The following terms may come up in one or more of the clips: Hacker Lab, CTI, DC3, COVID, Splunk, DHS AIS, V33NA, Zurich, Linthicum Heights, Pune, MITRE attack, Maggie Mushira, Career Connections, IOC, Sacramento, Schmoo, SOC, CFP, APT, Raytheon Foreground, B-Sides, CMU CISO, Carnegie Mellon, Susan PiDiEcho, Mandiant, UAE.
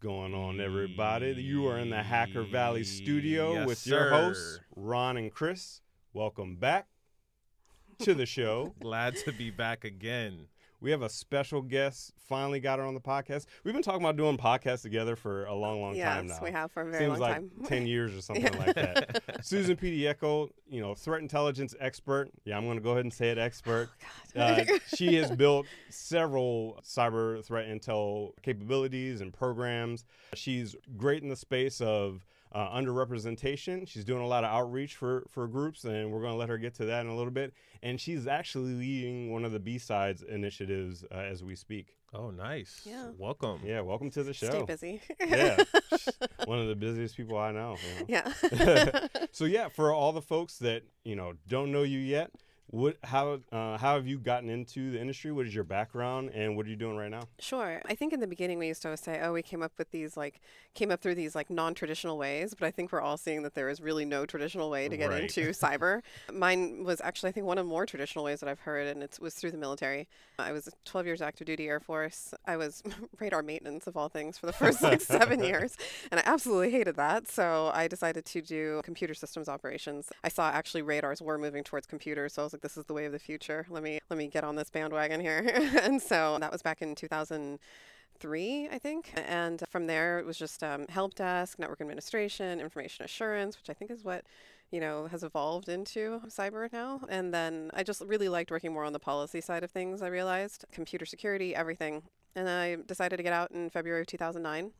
going on, everybody? You are in the Hacker Valley studio with your hosts, Ron and Chris. Welcome back to the show. Glad to be back again. We have a special guest. Finally got her on the podcast. We've been talking about doing podcasts together for a long time now. Yes, we have for a very long time. Seems like 10 years or something like that. Susan PiDiEcho, you know, threat intelligence expert. Yeah, I'm going to go ahead and say it, expert. Oh, she has built several cyber threat intel capabilities and programs. She's great in the space of underrepresentation. She's doing a lot of outreach for groups, and we're going to let her get to that in a little bit. And she's actually leading one of the B-Sides initiatives as we speak. Oh, nice. Yeah. Welcome. Yeah, welcome to the show. Stay busy. Yeah. One of the busiest people I know. You know? Yeah. So, yeah, for all the folks that, you know, don't know you yet, how have you gotten into the industry? What is your background, and what are you doing right now? Sure. I think in the beginning we used to always say, oh, we came up through these like non-traditional ways, but I think we're all seeing that there is really no traditional way to get into cyber. Mine was actually, I think, one of the more traditional ways that I've heard, and it was through the military. I was 12 years active duty Air Force. I was radar maintenance of all things for the first 7 years, and I absolutely hated that. So I decided to do computer systems operations. I saw actually radars were moving towards computers, so I was like, this is the way of the future. Let me get on this bandwagon here. And so that was back in 2003, I think. And from there, it was just help desk, network administration, information assurance, which I think is what, you know, has evolved into cyber now. And then I just really liked working more on the policy side of things, I realized. Computer security, everything. And I decided to get out in February of 2009.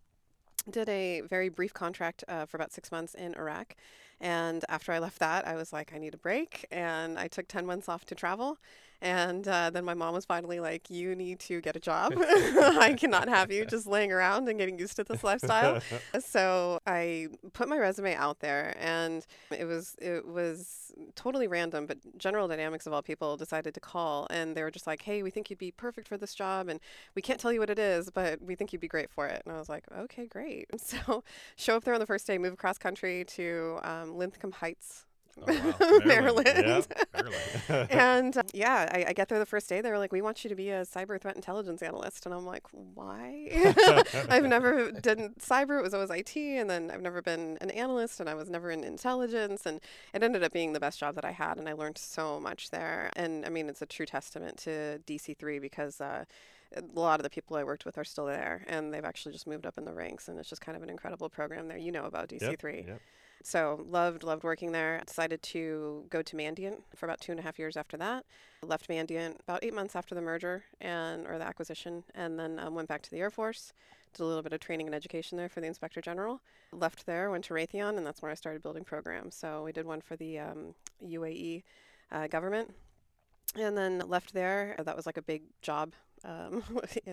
Did a very brief contract for about 6 months in Iraq. And after I left that, I was like, I need a break. And I took 10 months off to travel. And then my mom was finally like, you need to get a job. I cannot have you just laying around and getting used to this lifestyle. So I put my resume out there, and it was totally random, but General Dynamics of all people decided to call, and they were just like, hey, we think you'd be perfect for this job, and we can't tell you what it is, but we think you'd be great for it. And I was like, okay, great. So show up there on the first day, move across country to Linthicum Heights, oh, wow. Maryland. Yeah. And I get there the first day. They were like, we want you to be a cyber threat intelligence analyst. And I'm like, why? I've never done cyber. It was always IT. And then I've never been an analyst, and I was never in intelligence. And it ended up being the best job that I had. And I learned so much there. And I mean, it's a true testament to DC3 because a lot of the people I worked with are still there, and they've actually just moved up in the ranks. And it's just kind of an incredible program there. You know about DC3. Yep. So loved working there. Decided to go to Mandiant for about 2.5 years after that. Left Mandiant about 8 months after the merger or the acquisition, and then went back to the Air Force. Did a little bit of training and education there for the Inspector General. Left there, went to Raytheon, and that's where I started building programs. So we did one for the UAE government, and then left there. That was like a big job.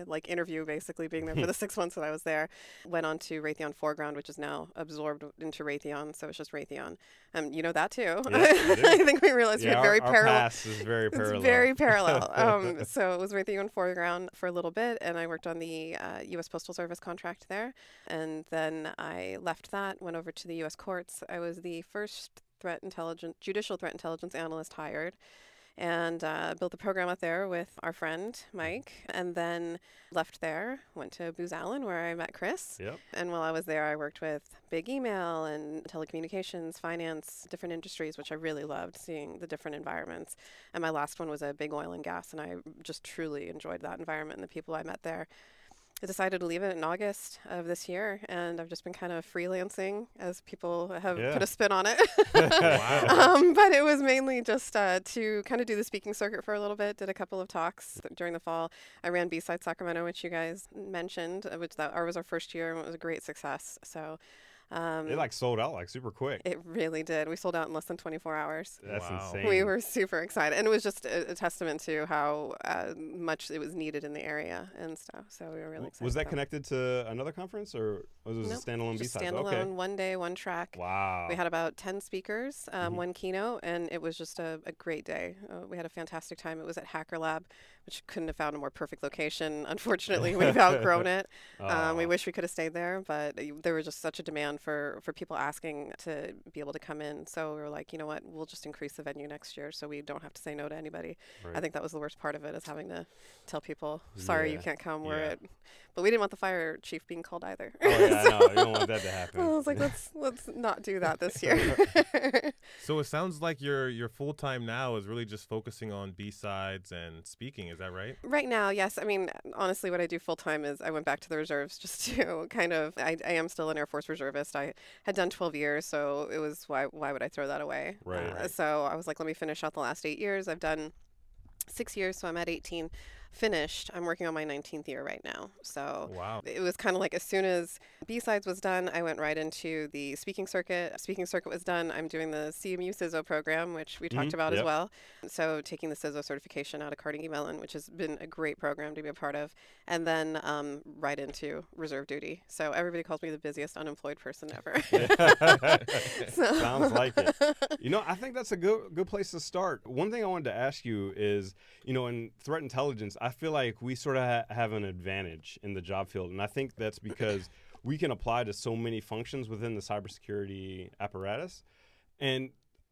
Like interview, basically being there for the 6 months that I was there. Went on to Raytheon Foreground, which is now absorbed into Raytheon, so it's just Raytheon. You know that too. Yes, I think we realized we had very parallel. Past is very parallel. It's very parallel. So it was Raytheon Foreground for a little bit, and I worked on the U.S. Postal Service contract there, and then I left that, went over to the U.S. courts. I was the first judicial threat intelligence analyst hired. And built the program out there with our friend, Mike, and then left there, went to Booz Allen, where I met Chris. Yep. And while I was there, I worked with big email and telecommunications, finance, different industries, which I really loved seeing the different environments. And my last one was a big oil and gas, and I just truly enjoyed that environment and the people I met there. I decided to leave it in August of this year, and I've just been kind of freelancing, as people have put a spin on it. But it was mainly just to kind of do the speaking circuit for a little bit. Did a couple of talks during the fall. I ran B-Sides Sacramento, which you guys mentioned, which was our first year, and it was a great success. So it sold out super quick. It really did. We sold out in less than 24 hours. That's insane. We were super excited, and it was just a testament to how much it was needed in the area and stuff. So we were really excited. Was that connected to another conference, or was it a standalone B-Sides? Standalone, okay. One day, one track. Wow. We had about 10 speakers, one keynote, and it was just a great day. We had a fantastic time. It was at Hacker Lab, which couldn't have found a more perfect location. Unfortunately, we've outgrown it. We wish we could have stayed there, but there was just such a demand around for people asking to be able to come in. So we were like, you know what, we'll just increase the venue next year so we don't have to say no to anybody. Right. I think that was the worst part of it, is having to tell people, sorry, you can't come. We're at, but we didn't want the fire chief being called either. Oh, yeah, so I know. You don't want that to happen. I was like, let's not do that this year. So it sounds like your full time now is really just focusing on B-Sides and speaking. Is that right? Right now, yes. I mean, honestly, what I do full time is I went back to the reserves just to kind of, I am still an Air Force reservist. I had done 12 years, so it was, why would I throw that away? Right, right. So I was like, let me finish out the last 8 years. I've done 6 years, so I'm at 18 finished. I'm working on my 19th year right now. So wow. It was kind of like as soon as B-Sides was done, I went right into the speaking circuit. Speaking circuit was done. I'm doing the CMU CISO program, which we talked about as well. So taking the CISO certification out of Carnegie Mellon, which has been a great program to be a part of, and then right into reserve duty. So everybody calls me the busiest unemployed person ever. Sounds like it. You know, I think that's a good place to start. One thing I wanted to ask you is, you know, in threat intelligence, I feel like we sort of have an advantage in the job field. And I think that's because we can apply to so many functions within the cybersecurity apparatus. And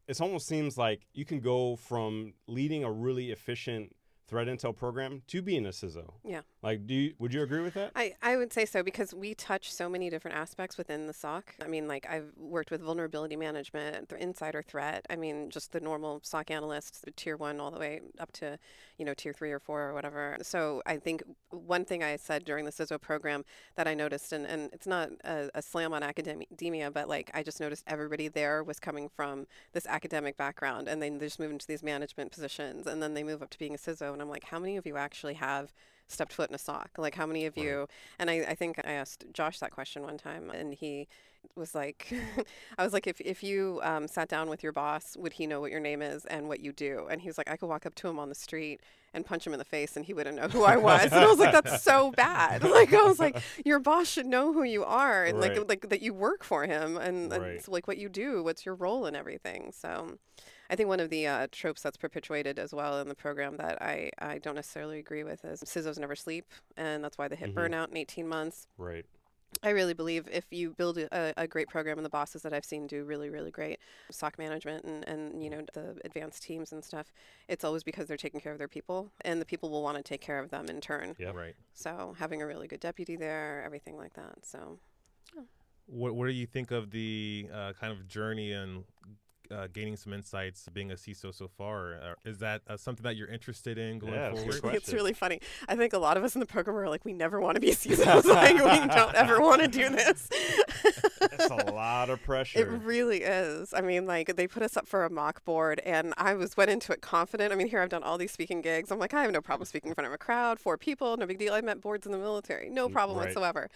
it almost seems like you can go from leading a really efficient threat intel program to being a CISO. Yeah. Like, would you agree with that? I would say so, because we touch so many different aspects within the SOC. I mean, like, I've worked with vulnerability management, insider threat. I mean, just the normal SOC analysts, tier one all the way up to, you know, tier 3 or 4 or whatever. So I think one thing I said during the CISO program that I noticed, and it's not a slam on academia, but like, I just noticed everybody there was coming from this academic background, and then they just move into these management positions, and then they move up to being a CISO. And I'm like, how many of you actually have stepped foot in a SOC? Like, how many of you? And I think I asked Josh that question one time, and he was like, I was like, if you sat down with your boss, would he know what your name is and what you do? And he was like, I could walk up to him on the street and punch him in the face and he wouldn't know who I was. And I was like, that's so bad. Like, I was like, your boss should know who you are, and like that you work for him, and so, like, what you do, what's your role and everything. So I think one of the tropes that's perpetuated as well in the program that I don't necessarily agree with is CISOs never sleep, and that's why they hit burnout in 18 months. Right. I really believe if you build a great program, and the bosses that I've seen do really, really great SOC management and you know, the advanced teams and stuff, it's always because they're taking care of their people, and the people will want to take care of them in turn. Yeah, right. So having a really good deputy there, everything like that. So, what do you think of the kind of journey and gaining some insights being a CISO so far? Is that something that you're interested in going forward? It's really funny. I think a lot of us in the program are like, we never want to be CISOs. Like, we don't ever want to do this. It's a lot of pressure. It really is. I mean, like, they put us up for a mock board, and I went into it confident. I mean, here I've done all these speaking gigs. I'm like, I have no problem speaking in front of a crowd, 4 people, no big deal. I met boards in the military, no problem whatsoever.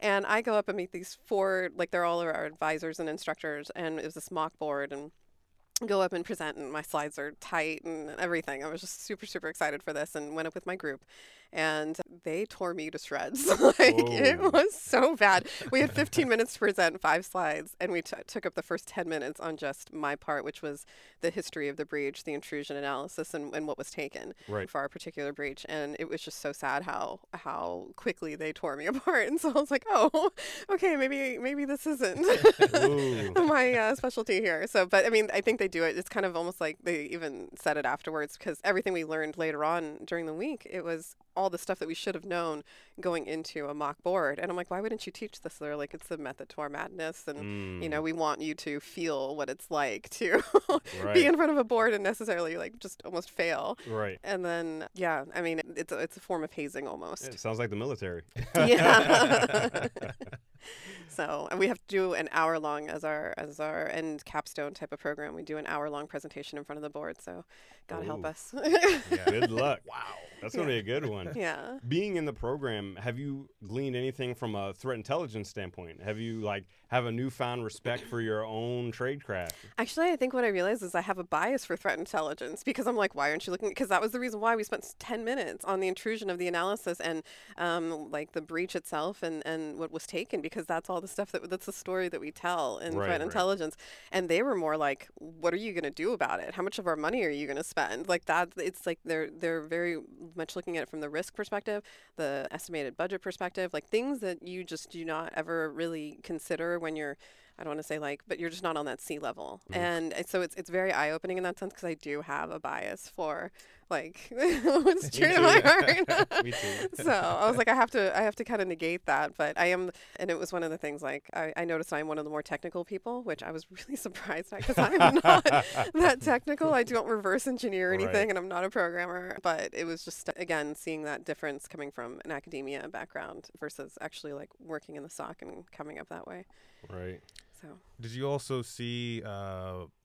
And I go up and meet these 4, like, they're all our advisors and instructors, and it was this mock board, and go up and present, and my slides are tight and everything. I was just super, super excited for this, and went up with my group, and they tore me to shreds. It was so bad. We had 15 minutes to present 5 slides, and we took up the first 10 minutes on just my part, which was the history of the breach, the intrusion analysis, and what was taken for our particular breach. And it was just so sad how quickly they tore me apart. And so I was like, oh, okay, maybe this isn't my specialty here. So, but I mean, I think they do it. It's kind of almost like they even said it afterwards, because everything we learned later on during the week, it was all the stuff that we should have known going into a mock board. And I'm like, why wouldn't you teach this? They're like, it's the method to our madness. And, you know, we want you to feel what it's like to be in front of a board and necessarily, like, just almost fail. Right. And then, yeah, I mean, it's a form of hazing almost. It sounds like the military. Yeah. So we have to do an hour long as our end capstone type of program. We do an hour long presentation in front of the board. So God help us. Good luck. Wow. That's going to be a good one. Yeah. Being in the program, have you gleaned anything from a threat intelligence standpoint? Have you, like, have a newfound respect for your own trade craft? Actually, I think what I realized is I have a bias for threat intelligence, because I'm like, why aren't you looking? Because that was the reason why we spent 10 minutes on the intrusion of the analysis and like the breach itself and what was taken, because that's all the stuff that's the story that we tell in threat intelligence. And they were more like, what are you going to do about it? How much of our money are you going to spend? Like that, it's like they're very much looking at it from the risk perspective, the estimated budget perspective, like things that you just do not ever really consider harder when you're, I don't want to say like, but you're just not on that sea level. Mm. And so it's very eye-opening in that sense, because I do have a bias for like what's true in my heart. Me too. So I was like, I have to kind of negate that. But I am, and it was one of the things like I noticed I'm one of the more technical people, which I was really surprised at, because I'm not that technical. I don't reverse engineer anything, right, and I'm not a programmer. But it was just, again, seeing that difference coming from an academia background versus actually like working in the SOC and coming up that way. Right. So. Did you also see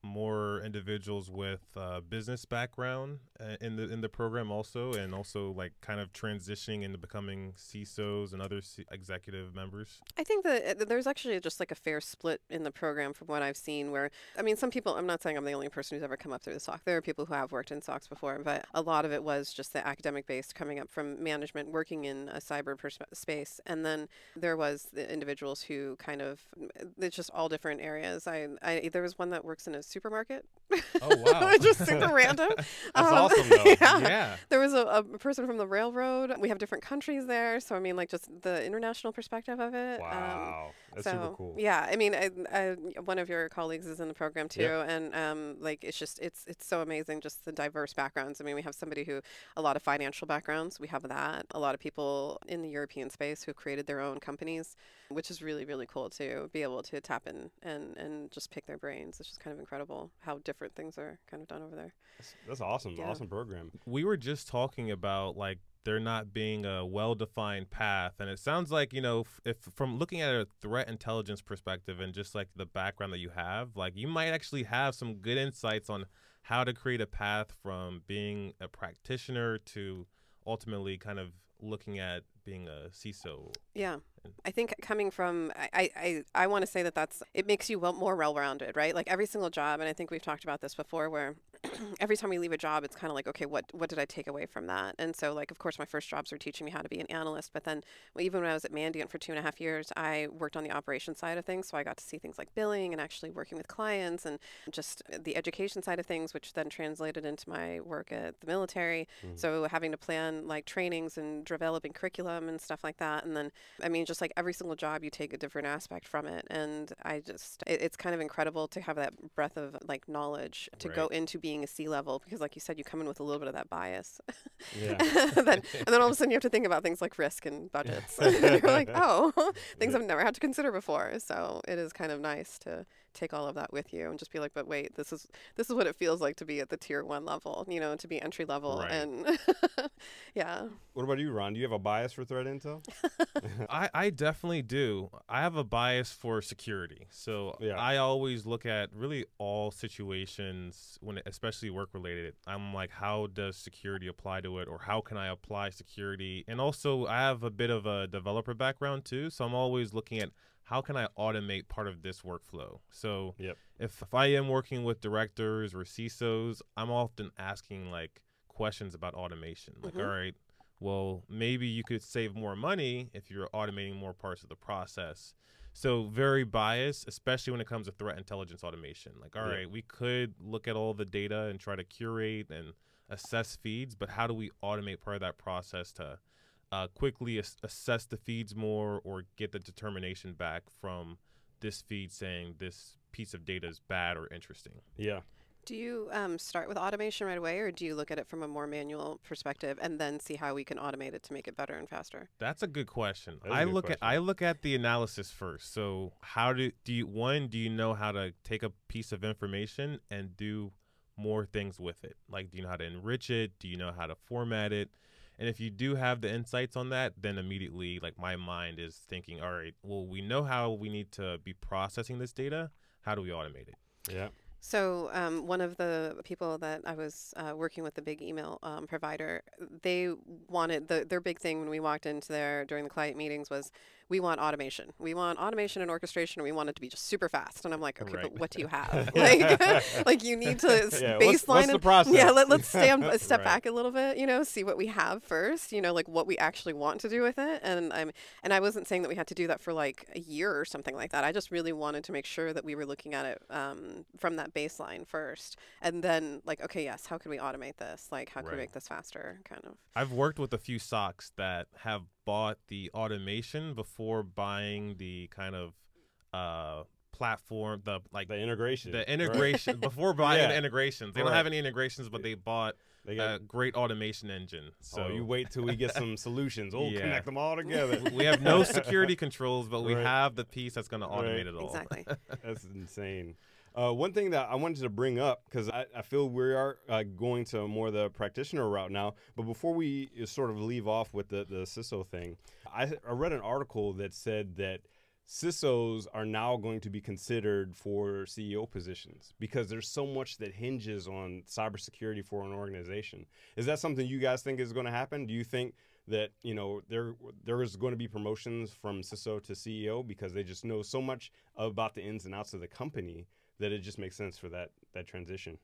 more individuals with business background in the program also, and also like kind of transitioning into becoming CISOs and other executive members? I think that there's actually just like a fair split in the program from what I've seen, where, I mean, some people, I'm not saying I'm the only person who's ever come up through the SOC. There are people who have worked in SOCs before, but a lot of it was just the academic based coming up from management, working in a cyber space. And then there was the individuals who kind of, it's just all different areas. I there was one that works in a supermarket. Oh wow! Just super random. That's awesome though. Yeah. There was a person from the railroad. We have different countries there, so I mean, like just the international perspective of it. Wow, that's super cool. Yeah, I mean, I one of your colleagues is in the program too, yep, and like it's just it's so amazing, just the diverse backgrounds. I mean, we have somebody who a lot of financial backgrounds. We have that. A lot of people in the European space who created their own companies, which is really really cool to be able to tap in. And just pick their brains. It's just kind of incredible how different things are kind of done over there. That's awesome. Yeah. Awesome program. We were just talking about like there not being a well-defined path. And it sounds like, you know, if from looking at a threat intelligence perspective and just like the background that you have, like you might actually have some good insights on how to create a path from being a practitioner to ultimately kind of looking at being a CISO. Yeah. I think coming from, I want to say that's, it makes you more well-rounded, right? Like every single job, and I think we've talked about this before, where every time we leave a job, it's kind of like, okay, what did I take away from that? And so like, of course, my first jobs were teaching me how to be an analyst, but then even when I was at Mandiant for 2.5 years, I worked on the operations side of things. So I got to see things like billing and actually working with clients and just the education side of things, which then translated into my work at the military. Mm-hmm. So having to plan like trainings and developing curriculum and stuff like that. And then, I mean, just like every single job you take a different aspect from it, and I just it's kind of incredible to have that breadth of like knowledge to right. go into being a C-level, because like you said, you come in with a little bit of that bias. Yeah. and then all of a sudden you have to think about things like risk and budgets. You're like, oh, things I've never had to consider before. So it is kind of nice to take all of that with you and just be like, but wait, this is what it feels like to be at the tier 1 level, you know, to be entry level. Right. And yeah. What about you, Ron? Do you have a bias for threat intel? I definitely do. I have a bias for security. So yeah. I always look at really all situations, when especially work related. I'm like, how does security apply to it, or how can I apply security? And also I have a bit of a developer background too. So I'm always looking at how can I automate part of this workflow? So yep. if I am working with directors or CISOs, I'm often asking like questions about automation. Like, mm-hmm. All right, well, maybe you could save more money if you're automating more parts of the process. So very biased, especially when it comes to threat intelligence automation. Like, all yep. right, we could look at all the data and try to curate and assess feeds, but how do we automate part of that process to quickly assess the feeds more, or get the determination back from this feed saying this piece of data is bad or interesting? Yeah. Do you start with automation right away, or do you look at it from a more manual perspective and then see how we can automate it to make it better and faster? That's a good question. I look at the analysis first. So how do you know how to take a piece of information and do more things with it? Like, do you know how to enrich it? Do you know how to format it? And if you do have the insights on that, then immediately, like, my mind is thinking, all right, well, we know how we need to be processing this data. How do we automate it? Yeah. So one of the people that I was working with, the big email provider, they wanted their big thing when we walked into there during the client meetings was, we want automation. We want automation and orchestration. And we want it to be just super fast. And I'm like, okay, right. But what do you have? like you need to baseline. What's the process? Yeah, let's step right. back a little bit. You know, see what we have first. You know, like what we actually want to do with it. And I wasn't saying that we had to do that for like a year or something like that. I just really wanted to make sure that we were looking at it from that baseline first, and then like, okay, yes, how can we automate this? Like, how can right. we make this faster? Kind of. I've worked with a few SOCs that have bought the automation before buying the kind of platform, the integration before buying the integrations. They don't have any integrations, but they bought a great automation engine. So you wait till we get some solutions. We'll connect them all together. We have no security controls, but we have the piece that's going to automate it all. Exactly. That's insane. One thing that I wanted to bring up, because I feel we are going to more the practitioner route now, but before we sort of leave off with the CISO thing, I read an article that said that CISOs are now going to be considered for CEO positions because there's so much that hinges on cybersecurity for an organization. Is that something you guys think is going to happen? Do you think that, you know, there is going to be promotions from CISO to CEO because they just know so much about the ins and outs of the company that it just makes sense for that transition?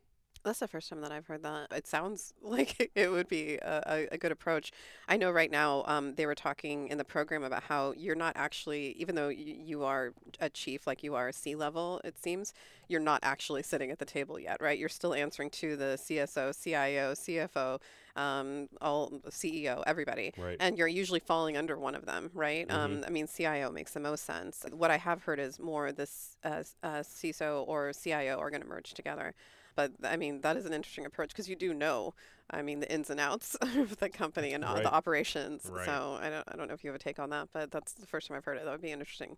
That's the first time that I've heard that. It sounds like it would be a good approach. I know right now they were talking in the program about how you're not actually, even though you are a chief, like you are a C-level, it seems, you're not actually sitting at the table yet, right? You're still answering to the CSO, CIO, CFO, all CEO, everybody. Right. And you're usually falling under one of them, right? Mm-hmm. I mean, CIO makes the most sense. What I have heard is more this CISO or CIO are going to merge together. But, I mean, that is an interesting approach because you do know, I mean, the ins and outs of the company and all the operations. Right. So I don't know if you have a take on that, but that's the first time I've heard it. That would be interesting.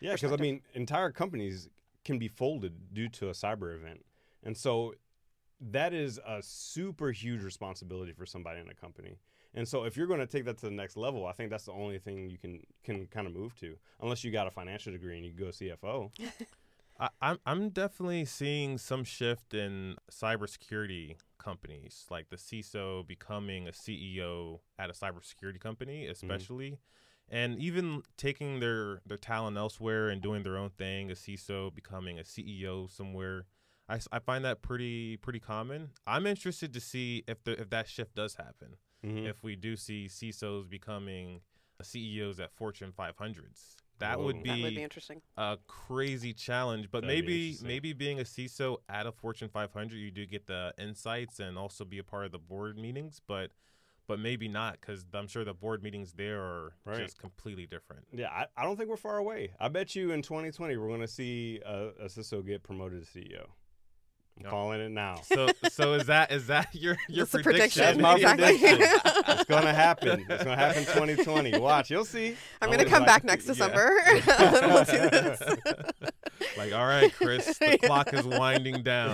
Yeah, because, I mean, entire companies can be folded due to a cyber event. And so that is a super huge responsibility for somebody in a company. And so if you're going to take that to the next level, I think that's the only thing you can kind of move to, unless you got a financial degree and you go CFO. I'm definitely seeing some shift in cybersecurity companies, like the CISO becoming a CEO at a cybersecurity company, especially, mm-hmm. and even taking their talent elsewhere and doing their own thing, a CISO becoming a CEO somewhere. I find that pretty common. I'm interested to see if that shift does happen, mm-hmm. if we do see CISOs becoming CEOs at Fortune 500s. That would be interesting. A crazy challenge, but maybe being a CISO at a Fortune 500, you do get the insights and also be a part of the board meetings, but maybe not, because I'm sure the board meetings there are just completely different. Yeah, I don't think we're far away. I bet you in 2020 we're going to see a CISO get promoted to CEO. I'm calling it now. So is that your prediction? That's my prediction. It's gonna happen. It's gonna happen 2020. Watch, you'll see. I'm gonna come back next December. We'll do this. Like, all right, Chris, the clock is winding down.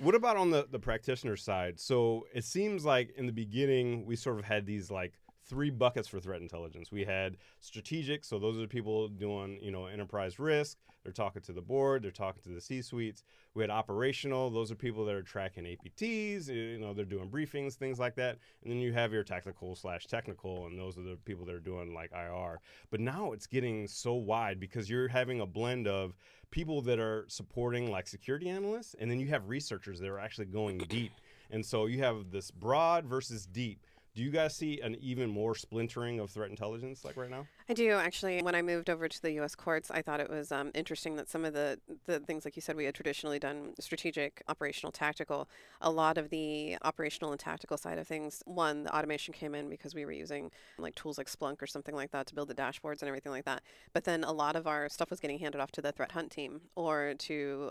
What about on the practitioner side? So it seems like in the beginning we sort of had these like three buckets for threat intelligence. We had strategic, so those are the people doing, you know, enterprise risk. They're talking to the board. They're talking to the C-suites. We had operational. Those are people that are tracking APTs. You know, they're doing briefings, things like that. And then you have your tactical/technical, and those are the people that are doing like IR. But now it's getting so wide because you're having a blend of people that are supporting like security analysts, and then you have researchers that are actually going deep. And so you have this broad versus deep. Do you guys see an even more splintering of threat intelligence like right now? I do, actually. When I moved over to the U.S. courts, I thought it was interesting that some of the things, like you said, we had traditionally done strategic, operational, tactical. A lot of the operational and tactical side of things, one, the automation came in because we were using like tools like Splunk or something like that to build the dashboards and everything like that. But then a lot of our stuff was getting handed off to the threat hunt team or to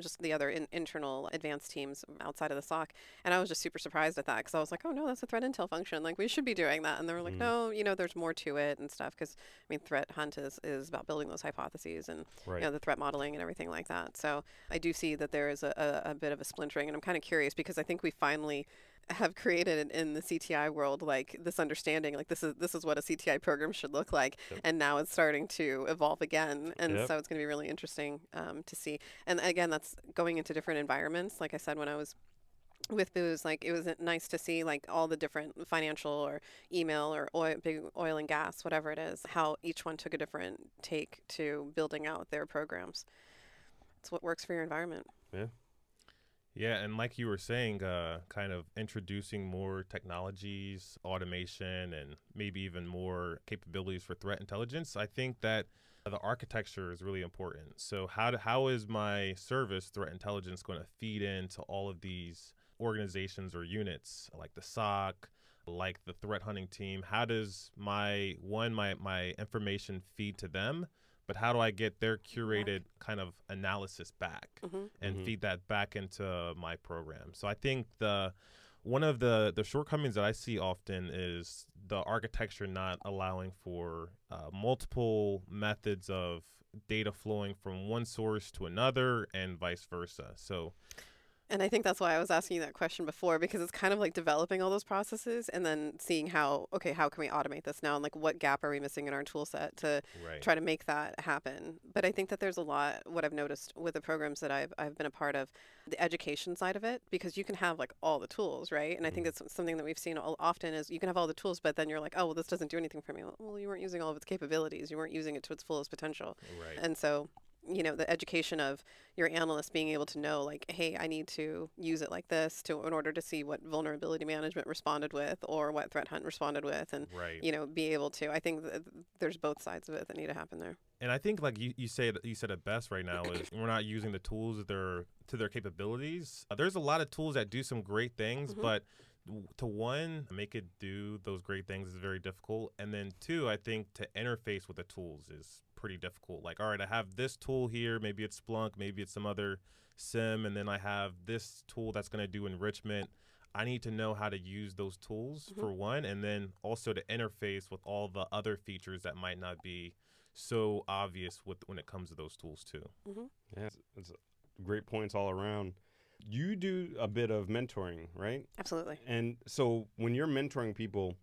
just the other internal advanced teams outside of the SOC. And I was just super surprised at that because I was like, oh, no, that's a threat intel function. Like, we should be doing that. And they were like, no, you know, there's more to it and stuff. Because, I mean, threat hunt is about building those hypotheses and, you know, the threat modeling and everything like that. So I do see that there is a bit of a splintering. And I'm kind of curious because I think we finally have created in the CTI world, like, this understanding, like, this is what a CTI program should look like. Yep. And now it's starting to evolve again. And so it's going to be really interesting to see. And, again, that's going into different environments. Like I said, when I was with Booz, like, it was nice to see like all the different financial or email or oil and gas, whatever it is, how each one took a different take to building out their programs. It's what works for your environment. Yeah, and like you were saying, kind of introducing more technologies, automation, and maybe even more capabilities for threat intelligence. I think that the architecture is really important. So how is my service threat intelligence going to feed into all of these organizations or units like the SOC, like the threat hunting team? How does my information feed to them, but how do I get their curated kind of analysis back and feed that back into my program? So I think one of the shortcomings that I see often is the architecture not allowing for multiple methods of data flowing from one source to another and vice versa. So, and I think that's why I was asking you that question before, because it's kind of like developing all those processes and then seeing how can we automate this now? And like, what gap are we missing in our tool set to try to make that happen? But I think that there's a lot, what I've noticed with the programs that I've been a part of, the education side of it, because you can have like all the tools, right? And I think that's something that we've seen often is you can have all the tools, but then you're like, oh, well, this doesn't do anything for me. Well, you weren't using all of its capabilities. You weren't using it to its fullest potential. Right. And so, you know, the education of your analyst being able to know, like, hey, I need to use it like this in order to see what vulnerability management responded with or what threat hunt responded with, and you know, be able to. I think there's both sides of it that need to happen there. And I think, like you said it best right now, is we're not using the tools to their capabilities. There's a lot of tools that do some great things, but make it do those great things is very difficult. And then two, I think to interface with the tools is pretty difficult. Like, all right, I have this tool here, maybe it's Splunk, maybe it's some other SIM, and then I have this tool that's going to do enrichment. I need to know how to use those tools for one, and then also to interface with all the other features that might not be so obvious when it comes to those tools too. Yeah, it's great points all around. You do a bit of mentoring, right? Absolutely. And so when you're mentoring people,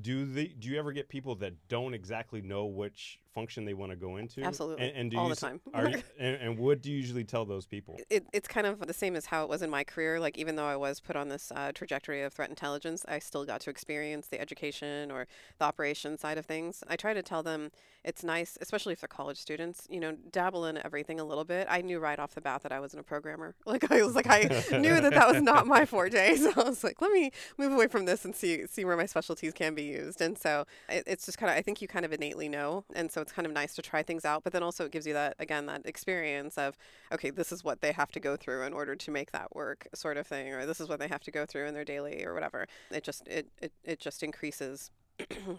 do you ever get people that don't exactly know which function they want to go into? Absolutely. And do all the time. And what do you usually tell those people? It's kind of the same as how it was in my career. Like, even though I was put on this trajectory of threat intelligence, I still got to experience the education or the operation side of things. I try to tell them it's nice, especially if they're college students, you know, dabble in everything a little bit. I knew right off the bat that I wasn't a programmer. Like, I was like, I knew that was not my forte. So I was like, let me move away from this and see where my specialties can be used. And so it's just kind of, I think you kind of innately know. And so it's kind of nice to try things out, but then also it gives you that experience of, okay, this is what they have to go through in order to make that work sort of thing, or this is what they have to go through in their daily or whatever. It just increases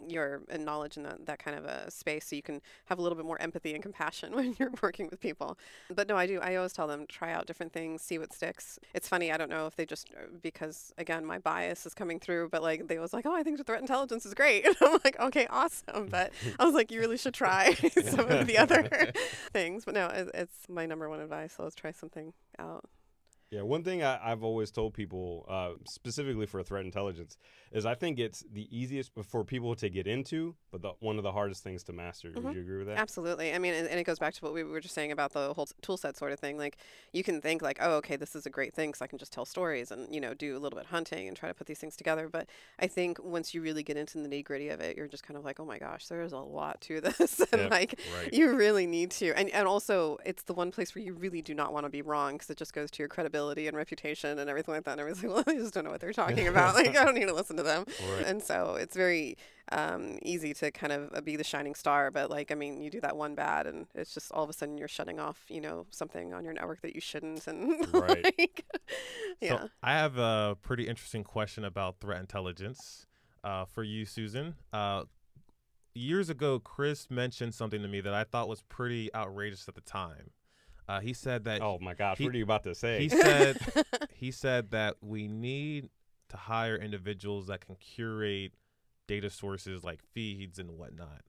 your knowledge in that kind of a space, so you can have a little bit more empathy and compassion when you're working with people. But no, I do. I always tell them, try out different things, see what sticks. It's funny, I don't know if they just, because again, my bias is coming through, but like they was like, oh, I think threat intelligence is great. And I'm like, okay, awesome. But I was like, you really should try some of the other things. But no, it's my number one advice. Let's try something out. Yeah, one thing I've always told people, specifically for threat intelligence, is I think it's the easiest for people to get into, but one of the hardest things to master. Would you agree with that? Absolutely. I mean, and it goes back to what we were just saying about the whole tool set sort of thing. Like, you can think like, oh, okay, this is a great thing because I can just tell stories and, you know, do a little bit of hunting and try to put these things together. But I think once you really get into the nitty-gritty of it, you're just kind of like, oh my gosh, there's a lot to this. And you really need to. And also, it's the one place where you really do not want to be wrong, because it just goes to your credibility and reputation and everything like that. And everyone's like, well, I just don't know what they're talking about. Like, I don't need to listen to them. Right. And so it's very easy to kind of be the shining star. But like, I mean, you do that one bad and it's just all of a sudden you're shutting off, you know, something on your network that you shouldn't. And So I have a pretty interesting question about threat intelligence for you, Susan. Years ago, Chris mentioned something to me that I thought was pretty outrageous at the time. He said that. Oh my gosh! What are you about to say? He said. He said that we need to hire individuals that can curate data sources like feeds and whatnot.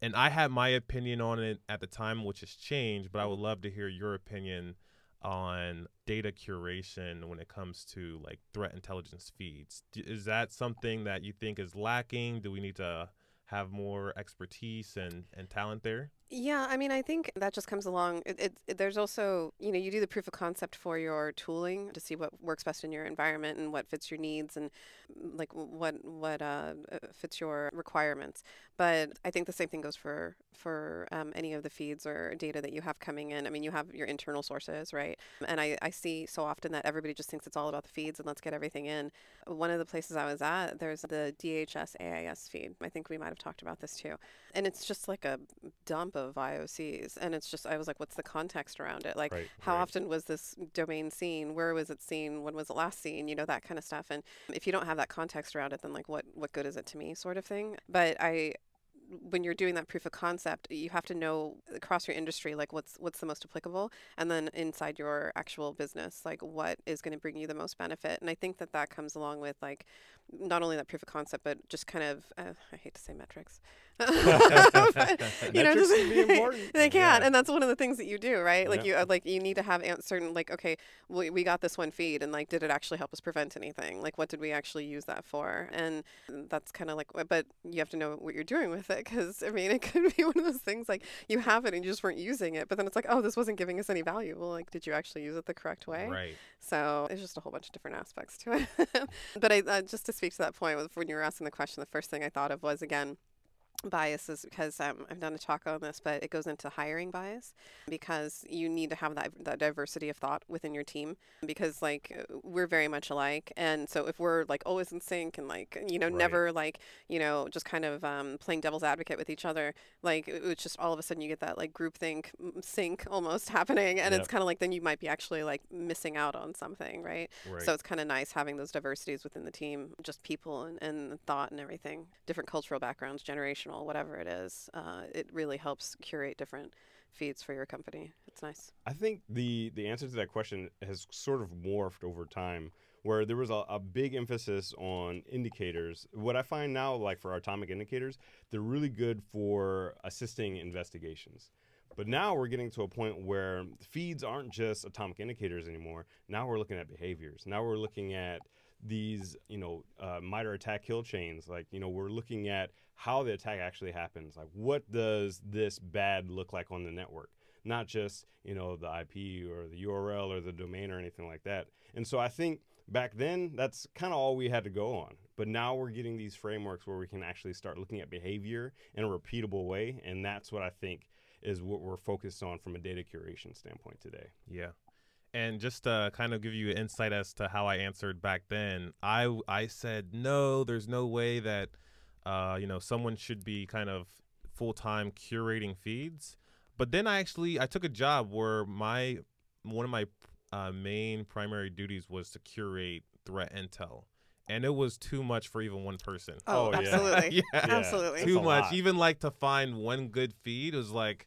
And I had my opinion on it at the time, which has changed. But I would love to hear your opinion on data curation when it comes to like threat intelligence feeds. Is that something that you think is lacking? Do we need to have more expertise and talent there? Yeah, I mean, I think that just comes along. There's also, you know, you do the proof of concept for your tooling to see what works best in your environment and what fits your needs and like what fits your requirements. But I think the same thing goes for any of the feeds or data that you have coming in. I mean, you have your internal sources, right? And I see so often that everybody just thinks it's all about the feeds and let's get everything in. One of the places I was at, there's the DHS AIS feed. I think we might have talked about this too. And it's just like a dump of IOCs, and it's just, I was like, what's the context around it? Like, how often was this domain seen? Where was it seen? When was it last seen? You know, that kind of stuff. And if you don't have that context around it, then like, what good is it to me, sort of thing. But I when you're doing that proof of concept, you have to know across your industry, like what's the most applicable, and then inside your actual business, like what is going to bring you the most benefit. And I think that that comes along with like not only that proof of concept, but just kind of I hate to say metrics. But, you know, just, they can, yeah. And that's one of the things that you do, right? Like yeah. you need to have certain like, okay, we got this one feed, and like, did it actually help us prevent anything? Like, what did we actually use that for? And that's kind of like, but you have to know what you're doing with it, because I mean, it could be one of those things like you have it and you just weren't using it, but then it's like, oh, this wasn't giving us any value. Well, like, did you actually use it the correct way? Right. So it's just a whole bunch of different aspects to it. But I just to speak to that point, when you were asking the question, the first thing I thought of was, again, biases, because I've done a talk on this, but it goes into hiring bias, because you need to have that diversity of thought within your team, because like we're very much alike, and so if we're like always in sync and like, you know, right. never like, you know, just kind of playing devil's advocate with each other, like it's just all of a sudden you get that like groupthink sync almost happening, and yep. it's kind of like then you might be actually like missing out on something, right? So it's kind of nice having those diversities within the team, just people and thought and everything, different cultural backgrounds, generational, whatever it is, it really helps curate different feeds for your company. It's nice. I think the answer to that question has sort of morphed over time, where there was a big emphasis on indicators. What I find now, like for our atomic indicators, they're really good for assisting investigations. But now we're getting to a point where feeds aren't just atomic indicators anymore. Now we're looking at behaviors. Now we're looking at these, you know, MITRE attack kill chains. Like, you know, we're looking at how the attack actually happens. Like, what does this bad look like on the network? Not just, you know, the IP or the URL or the domain or anything like that. And so I think back then that's kind of all we had to go on. But now we're getting these frameworks where we can actually start looking at behavior in a repeatable way. And that's what I think is what we're focused on from a data curation standpoint today. Yeah. And just to kind of give you insight as to how I answered back then, I said, no, there's no way that, you know, someone should be kind of full-time curating feeds. But then I took a job where one of my main primary duties was to curate threat intel. And it was too much for even one person. Oh, absolutely. Yeah. Absolutely. Too much. Lot. Even like to find one good feed was like,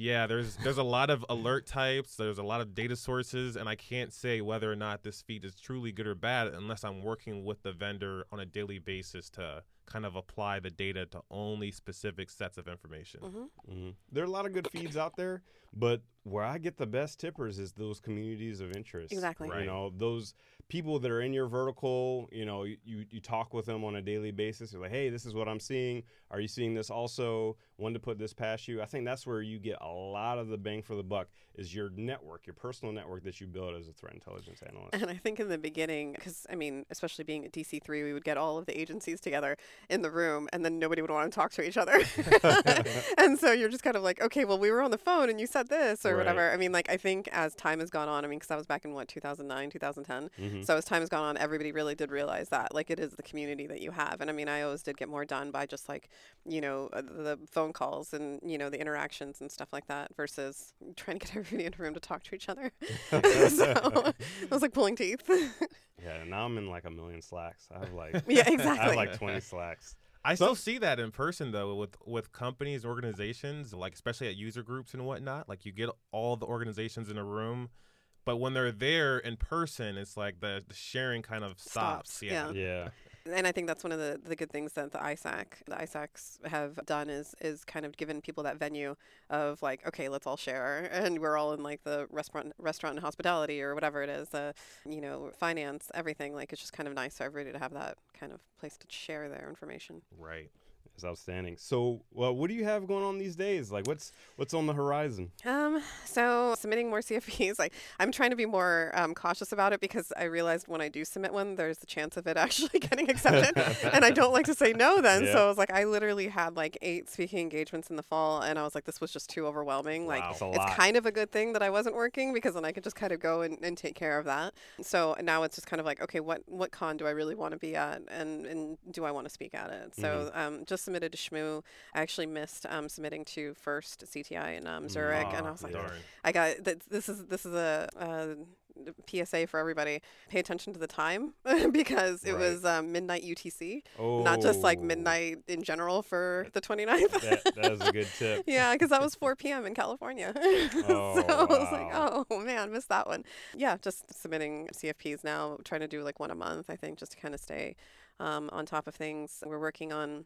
yeah, there's a lot of alert types, there's a lot of data sources, and I can't say whether or not this feed is truly good or bad unless I'm working with the vendor on a daily basis to kind of apply the data to only specific sets of information. Mm-hmm. Mm-hmm. There are a lot of good feeds out there, but where I get the best tippers is those communities of interest. Exactly. Right. You know, those people that are in your vertical, you know, you talk with them on a daily basis. You're like, hey, this is what I'm seeing. Are you seeing this also? Wanted to put this past you. I think that's where you get a lot of the bang for the buck, is your network, your personal network that you build as a threat intelligence analyst. And I think in the beginning, because, I mean, especially being at DC3, we would get all of the agencies together in the room, and then nobody would want to talk to each other. And so you're just kind of like, okay, well, we were on the phone and you said this or right. whatever. I mean, like, I think as time has gone on, I mean, because I was back in 2009, 2010. Mm-hmm. So as time has gone on, everybody really did realize that, like, it is the community that you have. And I mean, I always did get more done by just like, you know, the phone calls and, you know, the interactions and stuff like that, versus trying to get everybody in a room to talk to each other. So it was like pulling teeth. Yeah, now I'm in like a million Slacks. I have like yeah, exactly. I have like 20 Slacks. I still see that in person though, with companies, organizations, like especially at user groups and whatnot. Like you get all the organizations in a room, but when they're there in person, it's like the sharing kind of stops. Yeah. Yeah. And I think that's one of the good things that the ISACs have done is kind of given people that venue of like, okay, let's all share. And we're all in like the restaurant and hospitality or whatever it is, you know, finance, everything. Like it's just kind of nice for everybody to have that kind of place to share their information. Right. It's outstanding. So, well, what do you have going on these days? Like, what's on the horizon? So submitting more CFPs. Like, I'm trying to be more cautious about it, because I realized when I do submit one, there's the chance of it actually getting accepted, and I don't like to say no. Then, yeah. So I was like, I literally had like 8 speaking engagements in the fall, and I was like, this was just too overwhelming. Wow, like, it's kind of a good thing that I wasn't working, because then I could just kind of go and take care of that. So now it's just kind of like, okay, what con do I really want to be at, and do I want to speak at it? So, mm-hmm. Just submitted to Schmoo. I actually missed submitting to first CTI in Zurich, and I was like, I got this is a PSA for everybody, pay attention to the time because it was midnight UTC, not just like midnight in general for the 29th. that was a good tip. Yeah, because that was 4 p.m. in California. So I was like, oh man, missed that one. Yeah, just submitting CFPs now, trying to do like one a month, I think, just to kind of stay on top of things. We're working on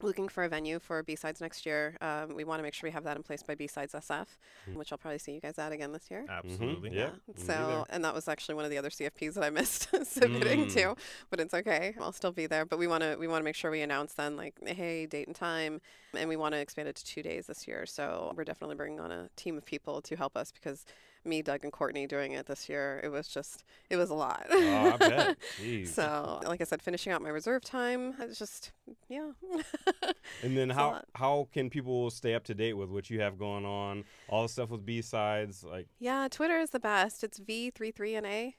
looking for a venue for B-Sides next year. We want to make sure we have that in place by B-Sides SF, which I'll probably see you guys at again this year. Absolutely. Mm-hmm. Yeah. So, and that was actually one of the other CFPs that I missed submitting to, but it's okay. I'll still be there. But we want to make sure we announce then, like, hey, date and time. And we want to expand it to 2 days this year. So we're definitely bringing on a team of people to help us because me, Doug, and Courtney doing it this year, it was a lot. Oh, I bet. Jeez. So, like I said, finishing out my reserve time, it's just, yeah. And then how can people stay up to date with what you have going on, all the stuff with B-Sides? Like? Yeah, Twitter is the best. It's V33NA.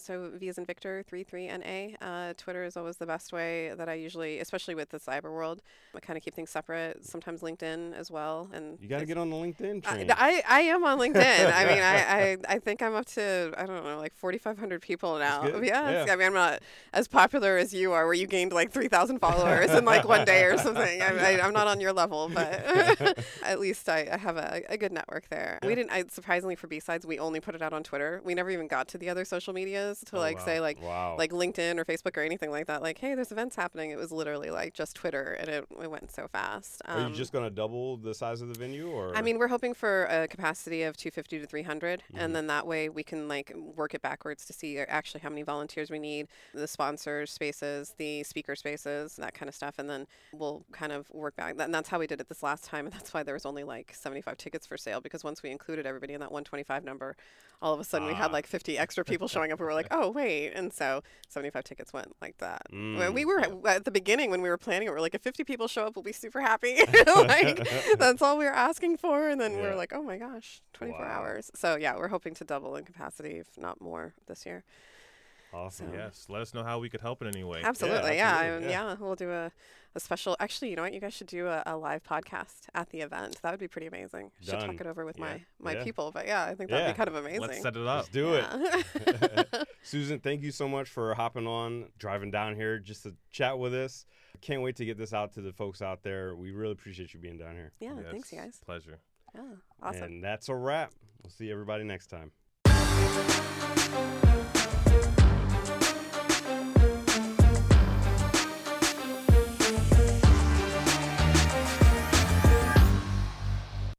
So V as in Victor, 33NA. Twitter is always the best way that I usually, especially with the cyber world, I kind of keep things separate. Sometimes LinkedIn as well. And you got to get on the LinkedIn train. I am on LinkedIn. I mean, I think I'm up to, I don't know, like 4,500 people now. Yeah. I mean, I'm not as popular as you are, where you gained like 3,000 followers in like one day or something. I'm not on your level, but at least I have a good network there. Yeah. Surprisingly for B-Sides, we only put it out on Twitter. We never even got to the other social medias to like LinkedIn or Facebook or anything like that. Like, hey, there's events happening. It was literally like just Twitter, and it went so fast. Are you just going to double the size of the venue? Or I mean, we're hoping for a capacity of 250 to 300, and then that way we can like work it backwards to see actually how many volunteers we need, the sponsor spaces, the speaker spaces, that kind of stuff, and then we'll kind of work back. And that's how we did it this last time, and that's why there was only like 75 tickets for sale, because once we included everybody in that 125 number, all of a sudden we had like 50 extra people showing up, and we're like, oh wait, and so 75 tickets went like that. We were at the beginning when we were planning it, we were like, if 50 people show up, we'll be super happy. Like that's all we were asking for, and then we were like, oh my gosh, 24 hours. So, yeah, we're hoping to double in capacity, if not more, this year. Awesome. So. Yes. Let us know how we could help in any way. Absolutely. Yeah. We'll do a special. Actually, you know what? You guys should do a live podcast at the event. That would be pretty amazing. Done. Should talk it over with my people. But, yeah, I think that'd be kind of amazing. Let's set it up. Let's do it. Susan, thank you so much for hopping on, driving down here just to chat with us. Can't wait to get this out to the folks out there. We really appreciate you being down here. Yeah. Yes. Thanks, you guys. Pleasure. Yeah. Awesome. And that's a wrap. We'll see everybody next time.